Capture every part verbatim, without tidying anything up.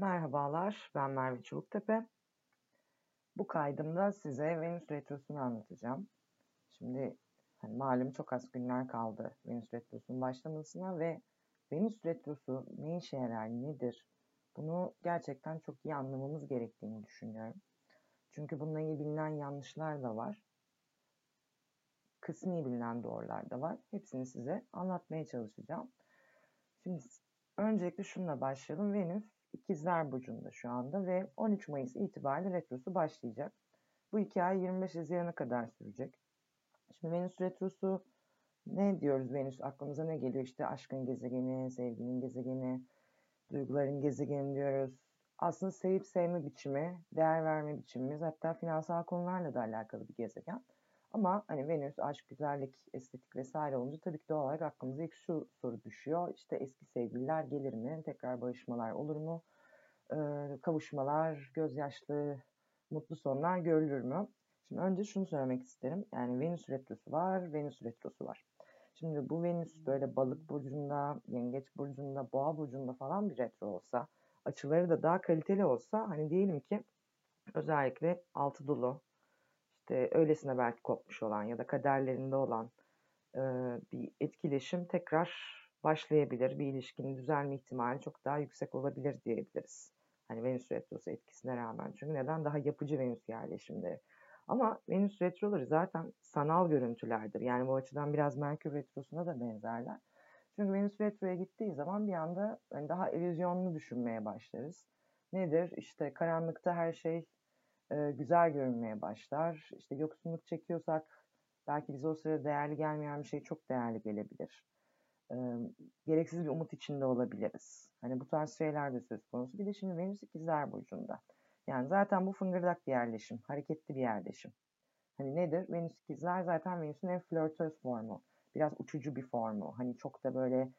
Merhabalar, ben Merve Çubuktepe. Bu kaydımda size Venüs Retrosu'nu anlatacağım. Şimdi hani malum çok az günler kaldı Venüs Retrosu'nun başlamasına ve Venüs Retrosu ne işe yarar, nedir? Bunu gerçekten çok iyi anlamamız gerektiğini düşünüyorum. Çünkü bununla ilgili bilinen yanlışlar da var. Kısmi bilinen doğrular da var. Hepsini size anlatmaya çalışacağım. Şimdi öncelikle şununla başlayalım. Venüs İkizler Burcu'nda şu anda ve on üç Mayıs itibariyle retrosu başlayacak. Bu iki ay yirmi beş Haziran'a kadar sürecek. Şimdi Venüs retrosu ne diyoruz? Venüs aklımıza ne geliyor? İşte aşkın gezegeni, sevginin gezegeni, duyguların gezegeni diyoruz. Aslında sevip sevme biçimi, değer verme biçimimiz, hatta finansal konularla da alakalı bir gezegen. Ama hani Venüs aşk, güzellik, estetik vesaire olunca tabii ki doğal olarak aklımıza ilk şu soru düşüyor. İşte eski sevgililer gelir mi? Tekrar barışmalar olur mu? Ee, kavuşmalar, gözyaşlı, mutlu sonlar görülür mü? Şimdi önce şunu söylemek isterim. Yani Venüs retrosu var, Venüs retrosu var. Şimdi bu Venüs böyle Balık burcunda, Yengeç burcunda, Boğa burcunda falan bir retro olsa, açıları da daha kaliteli olsa, hani diyelim ki özellikle altı dolu, öylesine belki kopmuş olan ya da kaderlerinde olan e, bir etkileşim tekrar başlayabilir. Bir ilişkinin düzelme ihtimali çok daha yüksek olabilir diyebiliriz. Hani Venüs retrosu etkisine rağmen. Çünkü neden? Daha yapıcı Venüs yerleşimleri. Ama Venüs retroları zaten sanal görüntülerdir. Yani bu açıdan biraz Merkür retrosuna da benzerler. Çünkü Venüs retroya gittiği zaman bir anda yani daha illüzyonlu düşünmeye başlarız. Nedir? İşte karanlıkta her şey güzel görünmeye başlar. İşte yoksunluk çekiyorsak belki bize o sırada değerli gelmeyen bir şey çok değerli gelebilir. E, gereksiz bir umut içinde olabiliriz. Hani bu tarz şeyler de söz konusu. Bir de şimdi Venüs İkizler Burcu'nda. Yani zaten bu fıngırdak bir yerleşim. Hareketli bir yerleşim. Hani nedir? Venüs İkizler zaten Venüs'ün en flörtöz formu. Biraz uçucu bir formu. Hani çok da böyle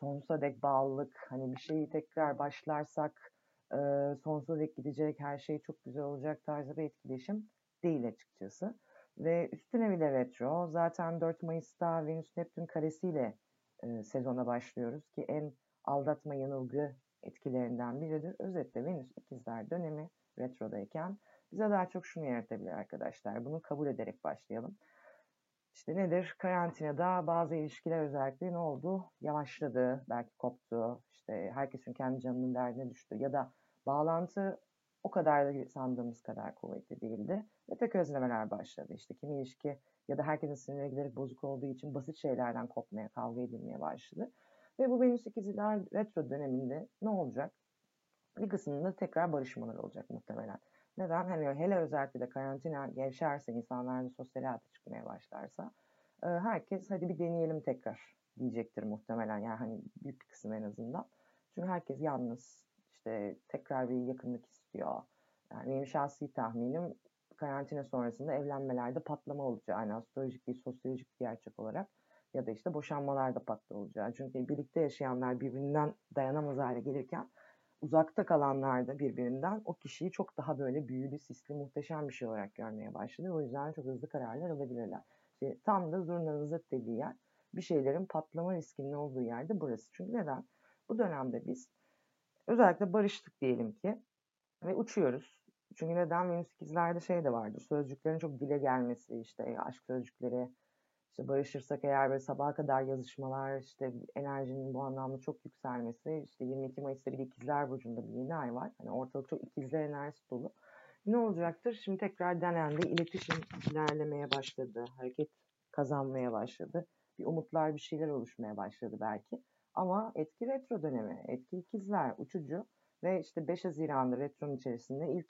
sonsuza dek bağlılık. Hani bir şeyi tekrar başlarsak Ee, sonsuza dek gidecek, her şey çok güzel olacak tarzı bir etkileşim değil açıkçası. Ve üstüne bile retro. Zaten dört Mayıs'ta Venüs Neptün karesiyle e, sezona başlıyoruz ki en aldatma yanılgı etkilerinden biridir. Özetle Venüs İkizler dönemi retrodayken bize daha çok şunu yaratabilir arkadaşlar. Bunu kabul ederek başlayalım. İşte nedir? Karantinada bazı ilişkiler özellikle ne oldu? Yavaşladı, belki koptu. İşte herkesin kendi canının derdine düştü ya da bağlantı o kadar da sandığımız kadar kuvvetli değildi. Ve tek özlemeler başladı. İşte kimi ilişki ya da herkesin sinirine giderek bozuk olduğu için basit şeylerden kopmaya, kavga edilmeye başladı. Ve bu Venüs ikizler retro döneminde ne olacak? Bir kısmında tekrar barışmalar olacak muhtemelen. Neden? Hani hele özellikle de karantina gevşerse, insanlar da sosyal hayata çıkmaya başlarsa herkes hadi bir deneyelim tekrar diyecektir muhtemelen. Yani hani büyük bir kısım en azından. Çünkü herkes yalnız. İşte tekrar bir yakınlık istiyor. Yani benim şahsi tahminim karantina sonrasında evlenmelerde patlama olacağı. Yani astrolojik değil, sosyolojik bir gerçek olarak. Ya da işte boşanmalarda patlı olacağı. Çünkü birlikte yaşayanlar birbirinden dayanamaz hale gelirken uzakta kalanlar da birbirinden o kişiyi çok daha böyle büyülü, sisli, muhteşem bir şey olarak görmeye başladı. O yüzden çok hızlı kararlar alabilirler. İşte tam da zurnanın zıt dediği yer, bir şeylerin patlama riskinin olduğu yerde burası. Çünkü neden? Bu dönemde biz özellikle barıştık diyelim ki ve uçuyoruz. Çünkü neden? Venüs ikizlerde şey de vardı. Sözcüklerin çok dile gelmesi, işte aşk sözcükleri, işte barışırsak eğer böyle sabaha kadar yazışmalar, işte enerjinin bu anlamda çok yükselmesi, işte yirmi iki Mayıs'ta bir ikizler burcunda bir yeni ay var. Hani ortalık çok ikizler enerjisi dolu. Ne olacaktır? Şimdi tekrar denendi, iletişim ilerlemeye başladı, hareket kazanmaya başladı. Bir umutlar, bir şeyler oluşmaya başladı belki. Ama etki retro dönemi, etki ikizler, uçucu ve işte beş Haziran'da retronun içerisinde ilk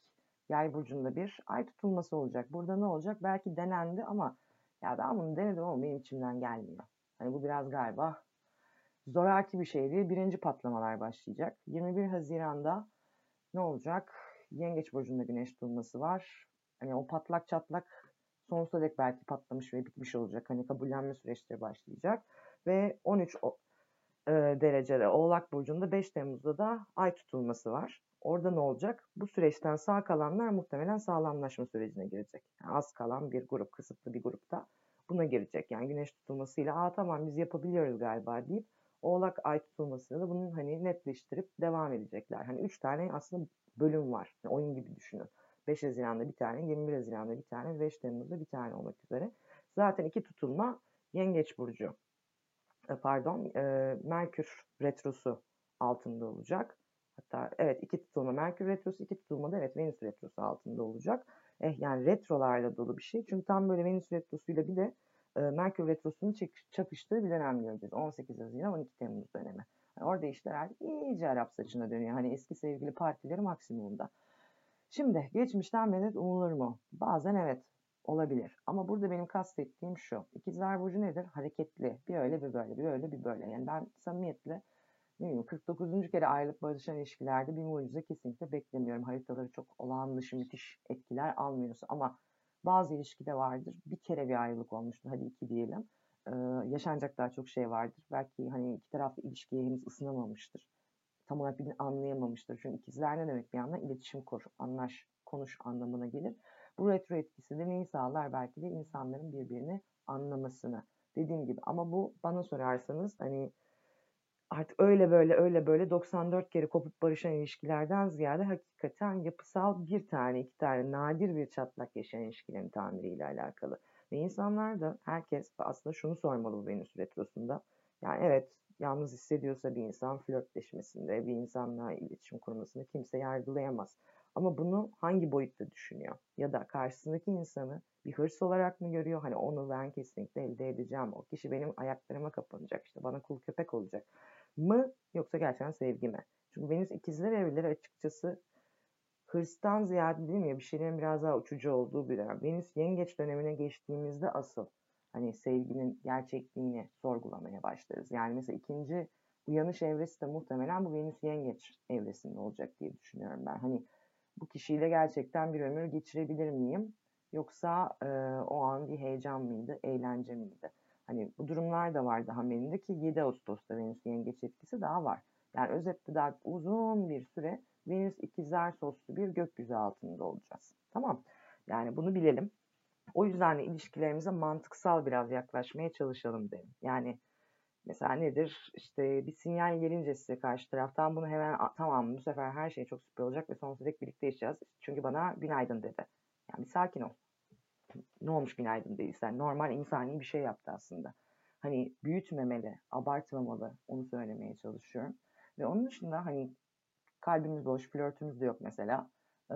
yay burcunda bir ay tutulması olacak. Burada ne olacak? Belki denendi ama ya ben bunu denedim ama benim içimden gelmiyor. Hani bu biraz galiba zoraki bir şeydi. Birinci patlamalar başlayacak. yirmi bir Haziran'da ne olacak? Yengeç burcunda güneş tutulması var. Hani o patlak çatlak sonsuza dek belki patlamış ve bitmiş olacak. Hani kabullenme süreçleri başlayacak. Ve on üç e, derecede Oğlak burcunda beş Temmuz'da da ay tutulması var. Orada ne olacak? Bu süreçten sağ kalanlar muhtemelen sağlamlaşma sürecine girecek. Yani az kalan bir grup, kısıtlı bir grupta buna girecek. Yani güneş tutulmasıyla "Aa, tamam biz yapabiliyoruz galiba" deyip Oğlak ay tutulmasında da bunun hani netleştirip devam edecekler. Hani üç tane aslında bölüm var. Yani oyun gibi düşünün. beş Haziran'da bir tane, yirmi bir Haziran'da bir tane, beş Temmuz'da bir tane olmak üzere. Zaten iki tutulma Yengeç Burcu, pardon e, Merkür Retrosu altında olacak. Hatta evet iki tutulma Merkür Retrosu, iki tutulma da evet Venüs Retrosu altında olacak. Eh yani retrolarla dolu bir şey. Çünkü tam böyle Venüs Retrosu'yla bir de e, Merkür Retrosu'nun çakıştığı bir dönem göreceğiz. on sekiz Haziran, on iki Temmuz dönemi. Yani orada işler iyice Arap saçına dönüyor. Hani eski sevgili partileri maksimumda. Şimdi geçmişten medet umulur mu? Bazen evet olabilir. Ama burada benim kastettiğim şu. İkizler Burcu nedir? Hareketli. Bir öyle bir böyle, bir öyle bir böyle. Yani ben samimiyetle ne bileyim, kırk dokuzuncu kere ayrılıp barışan ilişkilerde bir mucize kesinlikle beklemiyorum. Haritaları çok olağan dışı müthiş etkiler almıyorsa. Ama bazı ilişkide vardır. Bir kere bir ayrılık olmuştur. Hadi iki diyelim. Ee, yaşanacak daha çok şey vardır. Belki hani iki taraflı ilişkiye henüz ısınamamıştır. Tam olarak birini anlayamamıştır. Çünkü ikizler ne demek bir yandan? İletişim kur, anlaş, konuş anlamına gelir. Bu retro etkisi de neyi sağlar? Belki de insanların birbirini anlamasını. Dediğim gibi ama bu bana sorarsanız hani artık öyle böyle öyle böyle doksan dört kere kopup barışan ilişkilerden ziyade hakikaten yapısal bir tane iki tane nadir bir çatlak yaşayan ilişkilerin tamiriyle alakalı. Ve insanlar da herkes aslında şunu sormalı bu Venüs retrosunda. Yani evet yalnız hissediyorsa bir insan flörtleşmesinde, bir insanla iletişim kurmasında kimse yargılayamaz. Ama bunu hangi boyutta düşünüyor? Ya da karşısındaki insanı bir hırs olarak mı görüyor? Hani onu ben kesinlikle elde edeceğim. O kişi benim ayaklarıma kapanacak. İşte bana kul köpek olacak mı? Yoksa gerçekten sevgi mi? Çünkü Venüs ikizler evlileri açıkçası hırstan ziyade değil mi? Bir şeylerin biraz daha uçucu olduğu bir dönem. Venüs yengeç dönemine geçtiğimizde asıl hani sevginin gerçekliğini sorgulamaya başlarız. Yani mesela ikinci uyanış evresi de muhtemelen bu Venüs yengeç evresinde olacak diye düşünüyorum ben. Hani bu kişiyle gerçekten bir ömür geçirebilir miyim? Yoksa e, o an bir heyecan mıydı, eğlence miydi? Hani bu durumlar da var daha meninde ki yedi Ağustos'ta Venüs yengeç etkisi daha var. Yani özetle daha uzun bir süre Venüs ikizler soslu bir gökyüzü altında olacağız. Tamam. Yani bunu bilelim. O yüzden de ilişkilerimize mantıksal biraz yaklaşmaya çalışalım derim. Yani mesela nedir? İşte bir sinyal gelince size karşı taraftan bunu hemen tamam bu sefer her şey çok süper olacak ve sonsuza dek birlikte yaşayacağız. Çünkü bana günaydın dedi. Yani bir sakin ol. Ne olmuş günaydın dediysen? Normal insani bir şey yaptı aslında. Hani büyütmemeli, abartmamalı onu söylemeye çalışıyorum. Ve onun dışında hani kalbimiz boş, flörtümüz de yok mesela. Ee,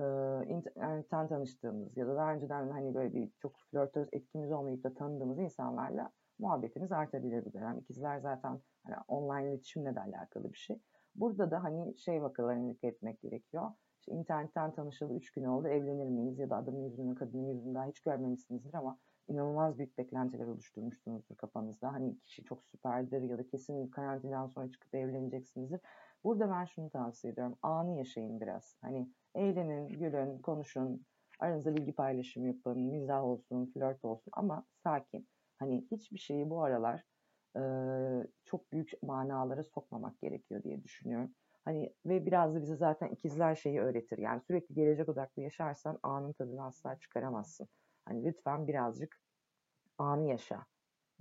internetten tanıştığımız ya da daha önceden hani böyle bir çok flörtöz etkimiz olmayıp da tanıdığımız insanlarla muhabbetimiz artabilir bu dönem. İkizler zaten hani online iletişimle de alakalı bir şey. Burada da hani şey vakalarına dikkat etmek gerekiyor. İşte internetten tanışalı üç gün oldu evlenir miyiz ya da adamın yüzünü kadının yüzünü daha hiç görmemişsinizdir ama inanılmaz büyük beklentiler oluşturmuşsunuzdur kafanızda. Hani kişi çok süperdir ya da kesin karantinadan sonra çıkıp evleneceksinizdir. Burada ben şunu tavsiye ediyorum. Anı yaşayın biraz. Hani eğlenin, gülün, konuşun, aranızda bilgi paylaşımı yapın, mizah olsun, flört olsun ama sakin. Hani hiçbir şeyi bu aralar e, çok büyük manalara sokmamak gerekiyor diye düşünüyorum. Hani ve biraz da bize zaten ikizler şeyi öğretir. Yani sürekli gelecek odaklı yaşarsan anın tadını asla çıkaramazsın. Hani lütfen birazcık anı yaşa.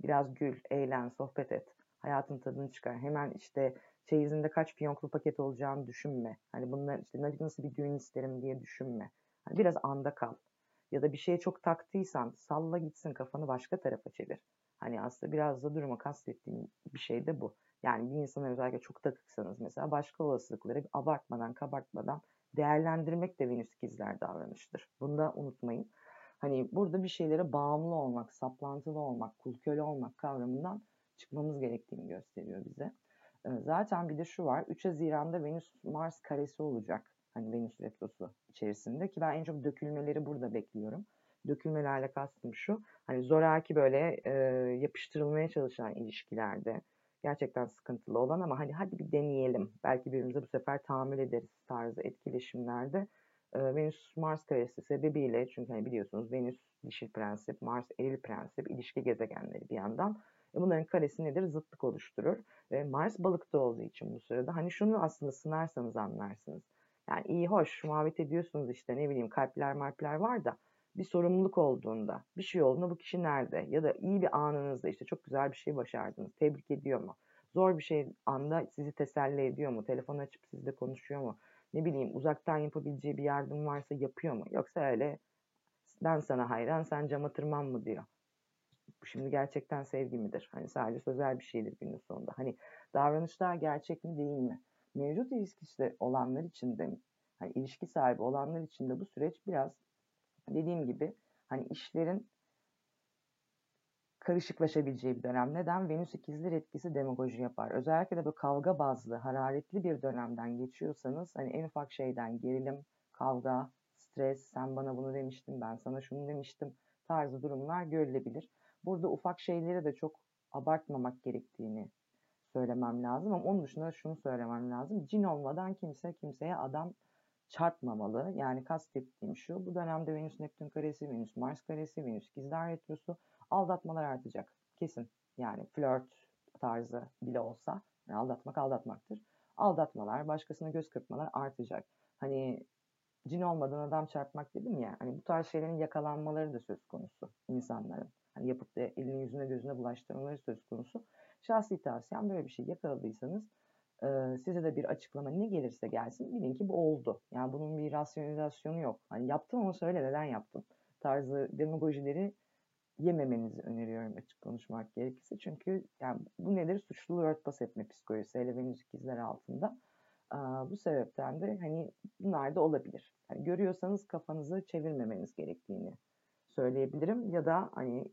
Biraz gül, eğlen, sohbet et. Hayatın tadını çıkar. Hemen işte çeyizinde kaç piyonklu paket olacağını düşünme. Hani bunlar işte nasıl bir düğün isterim diye düşünme. Hani biraz anda kal. Ya da bir şeye çok taktıysan salla gitsin kafanı başka tarafa çevir. Hani aslında biraz da duruma kastettiğim bir şey de bu. Yani bir insana özellikle çok takıksanız mesela başka olasılıkları abartmadan kabartmadan değerlendirmek de Venüs ikizler davranıştır. Bunu da unutmayın. Hani burada bir şeylere bağımlı olmak, saplantılı olmak, kul köle olmak kavramından çıkmamız gerektiğini gösteriyor bize. Zaten bir de şu var. üç Haziran'da Venüs-Mars karesi olacak. Hani Venüs retrosu içerisinde ki ben en çok dökülmeleri burada bekliyorum. Dökülmelerle kastım şu. Hani zoraki böyle e, yapıştırılmaya çalışan ilişkilerde gerçekten sıkıntılı olan ama hani hadi bir deneyelim. Belki birbirimize bu sefer tahammül ederiz tarzı etkileşimlerde. E, Venüs-Mars karesi sebebiyle çünkü hani biliyorsunuz Venüs dişil prensip, Mars eril prensip, ilişki gezegenleri bir yandan. Bunların karesi nedir? Zıtlık oluşturur. Ve Mars balıkta olduğu için bu sırada hani şunu aslında sınarsanız anlarsınız. Yani iyi hoş muhabbet ediyorsunuz işte ne bileyim kalpler marpler var da bir sorumluluk olduğunda bir şey olduğunda bu kişi nerede? Ya da iyi bir anınızda işte çok güzel bir şey başardınız. Tebrik ediyor mu? Zor bir şey anda sizi teselli ediyor mu? Telefon açıp sizle konuşuyor mu? Ne bileyim, uzaktan yapabileceği bir yardım varsa yapıyor mu? Yoksa öyle ben sana hayran, sen cama tırman mı diyor. Şimdi gerçekten sevgi midir? Hani sadece sözel bir şeydir günün sonunda. Hani davranışlar gerçek mi değil mi? Mevcut ilişkide olanlar için de, hani ilişki sahibi olanlar için de bu süreç biraz dediğim gibi hani işlerin karışıklaşabileceği bir dönem. Neden? Venüs ikizler etkisi demagoji yapar. Özellikle de böyle kavga bazlı, hararetli bir dönemden geçiyorsanız hani en ufak şeyden gerilim, kavga, stres, sen bana bunu demiştin, ben sana şunu demiştim tarzı durumlar görülebilir. Burada ufak şeylere de çok abartmamak gerektiğini söylemem lazım. Ama onun dışında şunu söylemem lazım. Cin olmadan kimse kimseye adam çarpmamalı. Yani kastettiğim şu, bu dönemde Venüs Neptün karesi, Venüs Mars karesi, Venüs İkizler retrosu, aldatmalar artacak. Kesin. Yani flört tarzı bile olsa, yani aldatmak aldatmaktır. Aldatmalar, başkasına göz kırpmalar artacak. Hani cin olmadan adam çarpmak dedim ya, hani bu tarz şeylerin yakalanmaları da söz konusu insanların. Hani yapıp da elini yüzüne gözüne bulaştırmaları söz konusu. Şahsi tavsiyem, böyle bir şey yakaladıysanız e, size de bir açıklama ne gelirse gelsin bilin ki bu oldu. Yani bunun bir rasyonizasyonu yok. Hani yaptım ama söyle neden yaptım tarzı demagojileri yememenizi öneriyorum açık konuşmak gerekirse. Çünkü yani bu nedir? Suçluluğu örtbas etme psikolojisiyle Venüs ikizler altında. E, bu sebepten de hani bunlar da olabilir. Yani görüyorsanız kafanızı çevirmemeniz gerektiğini söyleyebilirim. Ya da hani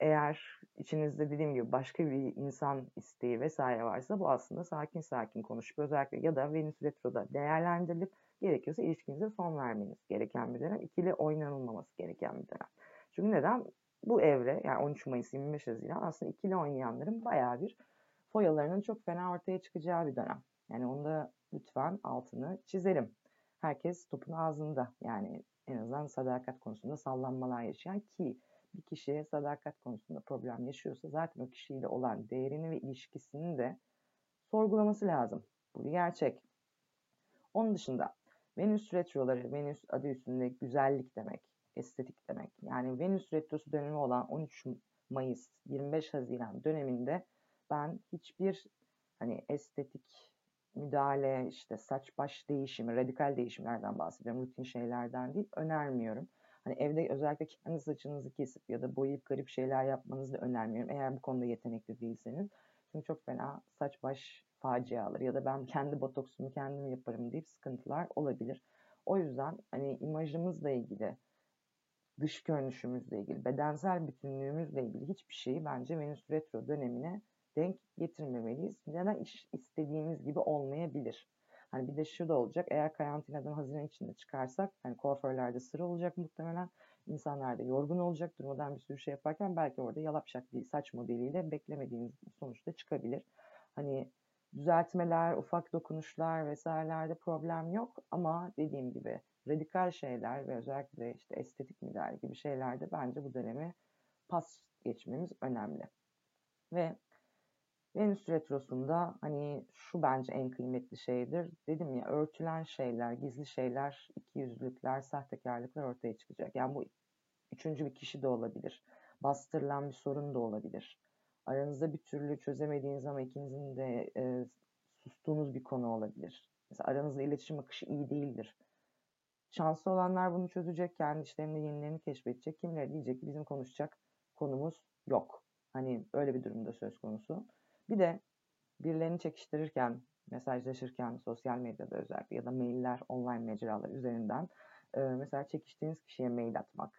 eğer içinizde dediğim gibi başka bir insan isteği vesaire varsa bu aslında sakin sakin konuşup özellikle ya da Venüs Retro'da değerlendirilip gerekiyorsa ilişkinize son vermeniz gereken bir dönem. İkili oynanılmaması gereken bir dönem. Çünkü neden? Bu evre yani on üç Mayıs yirmi beş Haziran aslında ikili oynayanların bayağı bir foyalarının çok fena ortaya çıkacağı bir dönem. Yani onda lütfen altını çizelim. Herkes topun ağzında, yani en azından sadakat konusunda sallanmalar yaşayan ki bir kişiye sadakat konusunda problem yaşıyorsa zaten o kişiyle olan değerini ve ilişkisini de sorgulaması lazım. Bu bir gerçek. Onun dışında Venüs retroları, Venüs adı üstünde güzellik demek, estetik demek. Yani Venüs retrosu dönemi olan on üç Mayıs yirmi beş Haziran döneminde ben hiçbir hani estetik müdahale, işte saç baş değişimi, radikal değişimlerden bahsediyorum. Rutin şeylerden değil, önermiyorum. Hani evde özellikle kendi saçınızı kesip ya da boyayıp garip şeyler yapmanızı da önermiyorum. Eğer bu konuda yetenekli değilseniz. Çünkü çok fena saç baş faciaları ya da ben kendi botoksumu kendim yaparım deyip sıkıntılar olabilir. O yüzden hani imajımızla ilgili, dış görünüşümüzle ilgili, bedensel bütünlüğümüzle ilgili hiçbir şeyi bence Venüs Retro dönemine denk getirmemeliyiz. Neden? İş istediğimiz gibi olmayabilir. Hani bir de şu da olacak. Eğer karantinadan Haziran içinde çıkarsak hani kuaförlerde sıra olacak muhtemelen. İnsanlar da yorgun olacak durmadan bir sürü şey yaparken belki orada yalapşak bir saç modeliyle beklemediğiniz sonuçta çıkabilir. Hani düzeltmeler, ufak dokunuşlar vesairelerde problem yok ama dediğim gibi radikal şeyler ve özellikle işte estetik müdahale gibi şeylerde bence bu dönemi pas geçmemiz önemli. Ve Venüs retrosunda hani şu bence en kıymetli şeydir. Dedim ya, örtülen şeyler, gizli şeyler, ikiyüzlülükler, sahtekarlıklar ortaya çıkacak. Yani bu üçüncü bir kişi de olabilir. Bastırılan bir sorun da olabilir. Aranızda bir türlü çözemediğiniz ama ikinizin de e, sustuğunuz bir konu olabilir. Mesela aranızda iletişim akışı iyi değildir. Şanslı olanlar bunu çözecek, kendi işlerinde yenilerini keşfedecek. Kimler diyecek ki bizim konuşacak konumuz yok. Hani öyle bir durumda söz konusu. Bir de birilerini çekiştirirken, mesajlaşırken, sosyal medyada özellikle ya da mailler, online mecralar üzerinden e, mesela çekiştiğiniz kişiye mail atmak,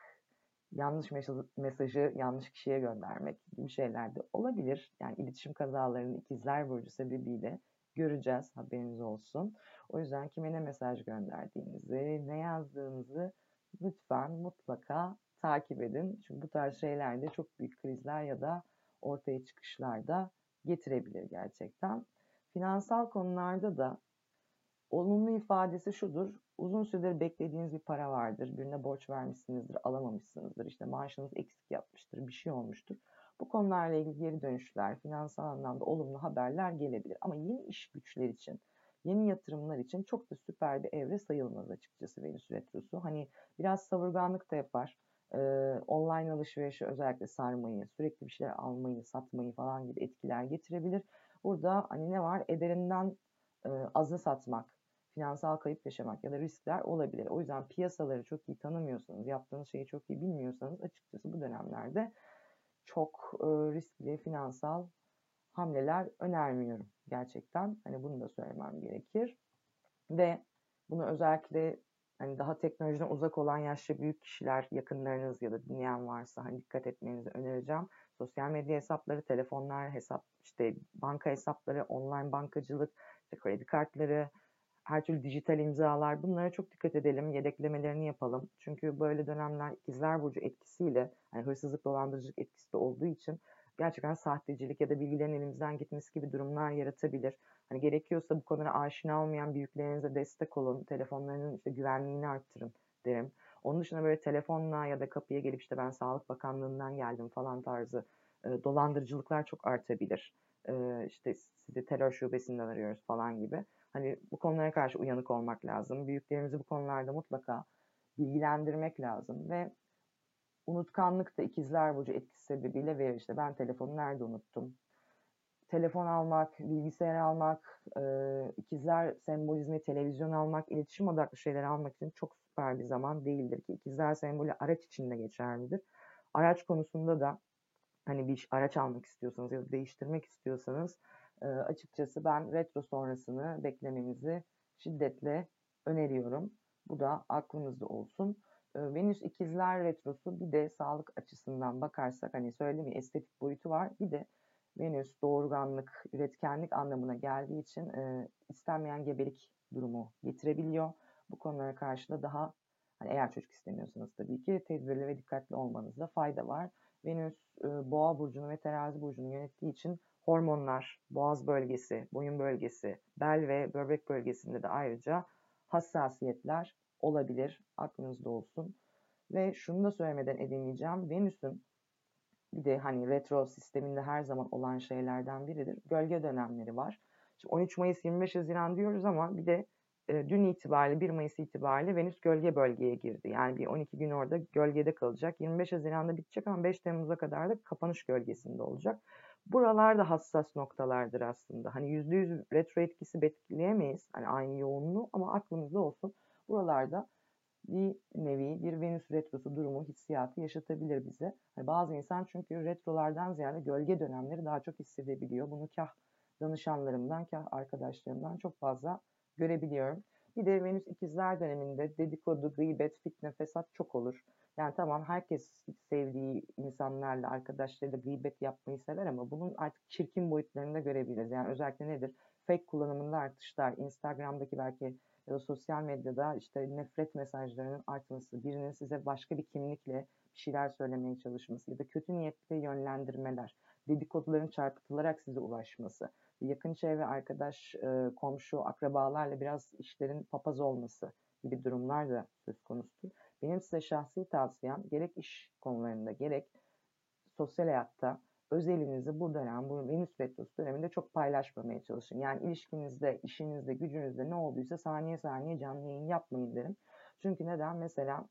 yanlış mesajı yanlış kişiye göndermek gibi şeyler de olabilir. Yani iletişim kazalarını ikizler burcu sebebiyle göreceğiz, haberiniz olsun. O yüzden kime ne mesaj gönderdiğinizi, ne yazdığınızı lütfen mutlaka takip edin. Çünkü bu tarz şeylerde çok büyük krizler ya da ortaya çıkışlarda getirebilir gerçekten. Finansal konularda da olumlu ifadesi şudur. Uzun süredir beklediğiniz bir para vardır. Birine borç vermişsinizdir, alamamışsınızdır. İşte maaşınız eksik yapmıştır, bir şey olmuştur. Bu konularla ilgili geri dönüşler, finansal anlamda olumlu haberler gelebilir. Ama yeni iş güçler için, yeni yatırımlar için çok da süper bir evre sayılmaz açıkçası Venüs Retrosu. Hani biraz savurganlık da yapar. Online alışverişi özellikle sarmayı, sürekli bir şeyler almayı, satmayı falan gibi etkiler getirebilir. Burada hani ne var? Ederinden e, azı satmak, finansal kayıp yaşamak ya da riskler olabilir. O yüzden piyasaları çok iyi tanımıyorsanız, yaptığınız şeyi çok iyi bilmiyorsanız açıkçası bu dönemlerde çok e, riskli finansal hamleler önermiyorum gerçekten. Hani bunu da söylemem gerekir. Ve bunu özellikle hani daha teknolojiden uzak olan yaşlı büyük kişiler, yakınlarınız ya da dinleyen varsa hani dikkat etmenizi önereceğim. Sosyal medya hesapları, telefonlar, hesap işte banka hesapları, online bankacılık, işte kredi kartları, her türlü dijital imzalar, bunlara çok dikkat edelim, yedeklemelerini yapalım. Çünkü böyle dönemler İkizler Burcu etkisiyle, yani hırsızlık, dolandırıcılık etkisi de olduğu için gerçekten sahtecilik ya da bilgilerin elimizden gitmesi gibi durumlar yaratabilir. Hani gerekiyorsa bu konulara aşina olmayan büyüklerinize destek olun, telefonlarının işte güvenliğini arttırın derim. Onun dışında böyle telefonla ya da kapıya gelip işte ben Sağlık Bakanlığı'ndan geldim falan tarzı e, dolandırıcılıklar çok artabilir. E, işte sizi terör şubesinden arıyoruz falan gibi. Hani bu konulara karşı uyanık olmak lazım. Büyüklerimizi bu konularda mutlaka bilgilendirmek lazım ve unutkanlık da İkizler Burcu etkisi sebebiyle verir. İşte ben telefonu nerede unuttum? Telefon almak, bilgisayar almak, e, ikizler sembolizmi, televizyon almak, iletişim odaklı şeyler almak için çok süper bir zaman değildir ki. İkizler sembolü araç içinde geçerlidir. Araç konusunda da hani bir araç almak istiyorsanız ya da değiştirmek istiyorsanız e, açıkçası ben retro sonrasını beklemenizi şiddetle öneriyorum. Bu da aklınızda olsun. Venüs ikizler retrosu, bir de sağlık açısından bakarsak hani söyleyeyim ya, estetik boyutu var. Bir de Venüs doğurganlık, üretkenlik anlamına geldiği için e, istenmeyen gebelik durumu getirebiliyor. Bu konulara karşı da daha hani eğer çocuk istemiyorsanız tabii ki tedbirli ve dikkatli olmanızda fayda var. Venüs e, Boğa Burcu'nu ve Terazi Burcu'nu yönettiği için hormonlar, boğaz bölgesi, boyun bölgesi, bel ve böbrek bölgesinde de ayrıca hassasiyetler olabilir. Aklınızda olsun. Ve şunu da söylemeden edemeyeceğim. Venüs'ün bir de hani retro sisteminde her zaman olan şeylerden biridir. Gölge dönemleri var. Şimdi on üç Mayıs, yirmi beş Haziran diyoruz ama bir de e, dün itibariyle bir Mayıs itibariyle Venüs gölge bölgeye girdi. Yani bir on iki gün orada gölgede kalacak. yirmi beş Haziran'da bitecek ama beş Temmuz'a kadar da kapanış gölgesinde olacak. Buralar da hassas noktalardır aslında. Hani yüzde yüz retro etkisi bekleyemeyiz. Hani aynı yoğunluğu ama aklınızda olsun. Buralarda bir nevi bir Venüs retrosu durumu, hissiyatı yaşatabilir bize. Yani bazı insan çünkü retrolardan ziyade gölge dönemleri daha çok hissedebiliyor. Bunu kah danışanlarımdan, kah arkadaşlarımdan çok fazla görebiliyorum. Bir de Venüs ikizler döneminde dedikodu, gıybet, fitne, fesat çok olur. Yani tamam, herkes sevdiği insanlarla, arkadaşlarıyla gıybet yapmayı sever ama bunun artık çirkin boyutlarını da görebiliriz. Yani özellikle nedir? Fake kullanımında artışlar, Instagram'daki belki ya da sosyal medyada işte nefret mesajlarının artması, birinin size başka bir kimlikle bir şeyler söylemeye çalışması ya da kötü niyetli yönlendirmeler, dedikoduların çarpıtılarak size ulaşması, yakın çevre, arkadaş, komşu, akrabalarla biraz işlerin papaz olması gibi durumlar da söz konusu. Benim size şahsi tavsiyem, gerek iş konularında gerek sosyal hayatta özelinizi bu dönem, bu Venüs retrosu döneminde çok paylaşmamaya çalışın. Yani ilişkinizde, işinizde, gücünüzde ne olduysa saniye saniye canlı yayın yapmayın derim. Çünkü neden? Mesela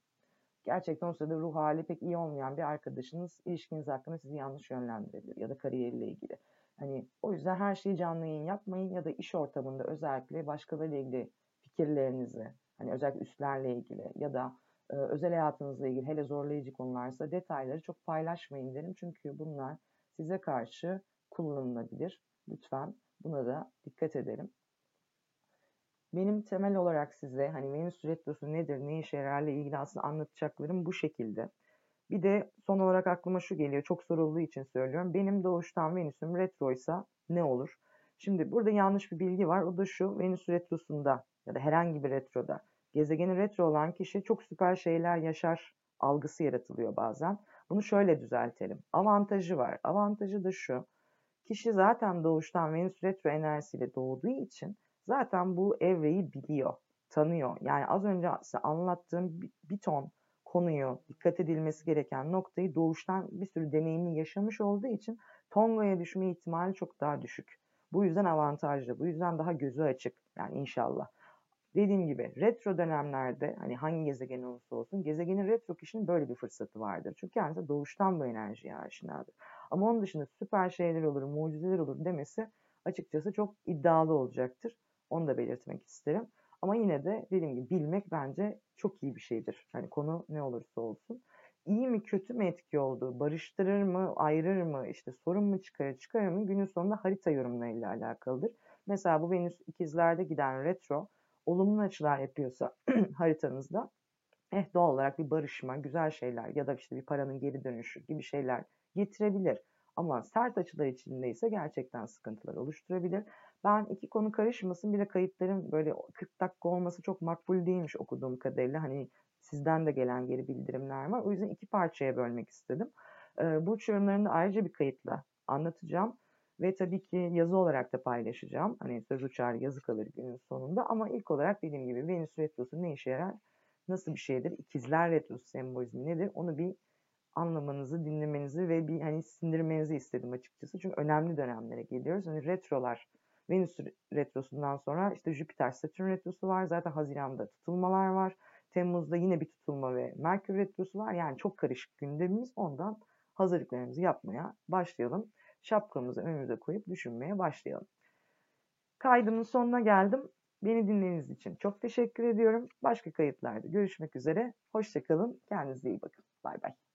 gerçekten o sırada ruh hali pek iyi olmayan bir arkadaşınız ilişkiniz hakkında sizi yanlış yönlendirebilir ya da kariyeriyle ilgili. Hani o yüzden her şeyi canlı yayın yapmayın ya da iş ortamında özellikle başkalarıyla ilgili fikirlerinizi, hani özellikle üstlerle ilgili ya da e, özel hayatınızla ilgili hele zorlayıcı konularsa detayları çok paylaşmayın derim. Çünkü bunlar size karşı kullanılabilir. Lütfen buna da dikkat edelim. Benim temel olarak size hani Venüs retrosu nedir, ne işe yararla ilgili aslında anlatacaklarım bu şekilde. Bir de son olarak aklıma şu geliyor, çok sorulduğu için söylüyorum. Benim doğuştan Venüs'üm retroysa ne olur? Şimdi burada yanlış bir bilgi var. O da şu: Venüs retrosunda ya da herhangi bir retroda gezegeni retro olan kişi çok süper şeyler yaşar algısı yaratılıyor bazen. Bunu şöyle düzeltelim. Avantajı var. Avantajı da şu: kişi zaten doğuştan Venüs retro enerjisiyle doğduğu için zaten bu evreyi biliyor, tanıyor. Yani az önce size anlattığım bir ton konuyu, dikkat edilmesi gereken noktayı doğuştan bir sürü deneyimi yaşamış olduğu için tongaya düşme ihtimali çok daha düşük. Bu yüzden avantajlı. Bu yüzden daha gözü açık. Yani inşallah. Dediğim gibi retro dönemlerde hani hangi gezegen olursa olsun gezegenin retro kişinin böyle bir fırsatı vardır. Çünkü kendisi doğuştan bu enerjiye aşinadır. Ama onun dışında süper şeyler olur, mucizeler olur demesi açıkçası çok iddialı olacaktır. Onu da belirtmek isterim. Ama yine de dediğim gibi bilmek bence çok iyi bir şeydir. Yani konu ne olursa olsun. İyi mi kötü mü etki oldu? Barıştırır mı? Ayırır mı? İşte sorun mu çıkarır? Çıkarır mı? Günün sonunda harita yorumlarıyla alakalıdır. Mesela bu Venüs ikizlerde giden retro olumlu açılar yapıyorsa haritanızda eh, doğal olarak bir barışma, güzel şeyler ya da işte bir paranın geri dönüşü gibi şeyler getirebilir. Ama sert açılar içindeyse gerçekten sıkıntılar oluşturabilir. Ben iki konu karışmasın, bir de kayıtların böyle kırk dakika olması çok makbul değilmiş okuduğum kadarıyla. Hani sizden de gelen geri bildirimler var. O yüzden iki parçaya bölmek istedim. Ee, burç yorumlarını ayrıca bir kayıtla anlatacağım. Ve tabii ki yazı olarak da paylaşacağım. Hani söz uçar yazı kalır günün sonunda. Ama ilk olarak dediğim gibi Venüs retrosu ne işe yarar? Nasıl bir şeydir? İkizler retrosu sembolizmi nedir? Onu bir anlamanızı, dinlemenizi ve bir hani sindirmenizi istedim açıkçası. Çünkü önemli dönemlere geliyoruz. Hani retrolar, Venüs retrosundan sonra işte Jüpiter, Satürn retrosu var. Zaten Haziran'da tutulmalar var. Temmuz'da yine bir tutulma ve Merkür retrosu var. Yani çok karışık gündemimiz. Ondan hazırlıklarımızı yapmaya başlayalım. Şapkamızı önümüze koyup düşünmeye başlayalım. Kaydımın sonuna geldim. Beni dinlediğiniz için çok teşekkür ediyorum. Başka kayıtlarda görüşmek üzere. Hoşça kalın. Kendinize iyi bakın. Bay bay.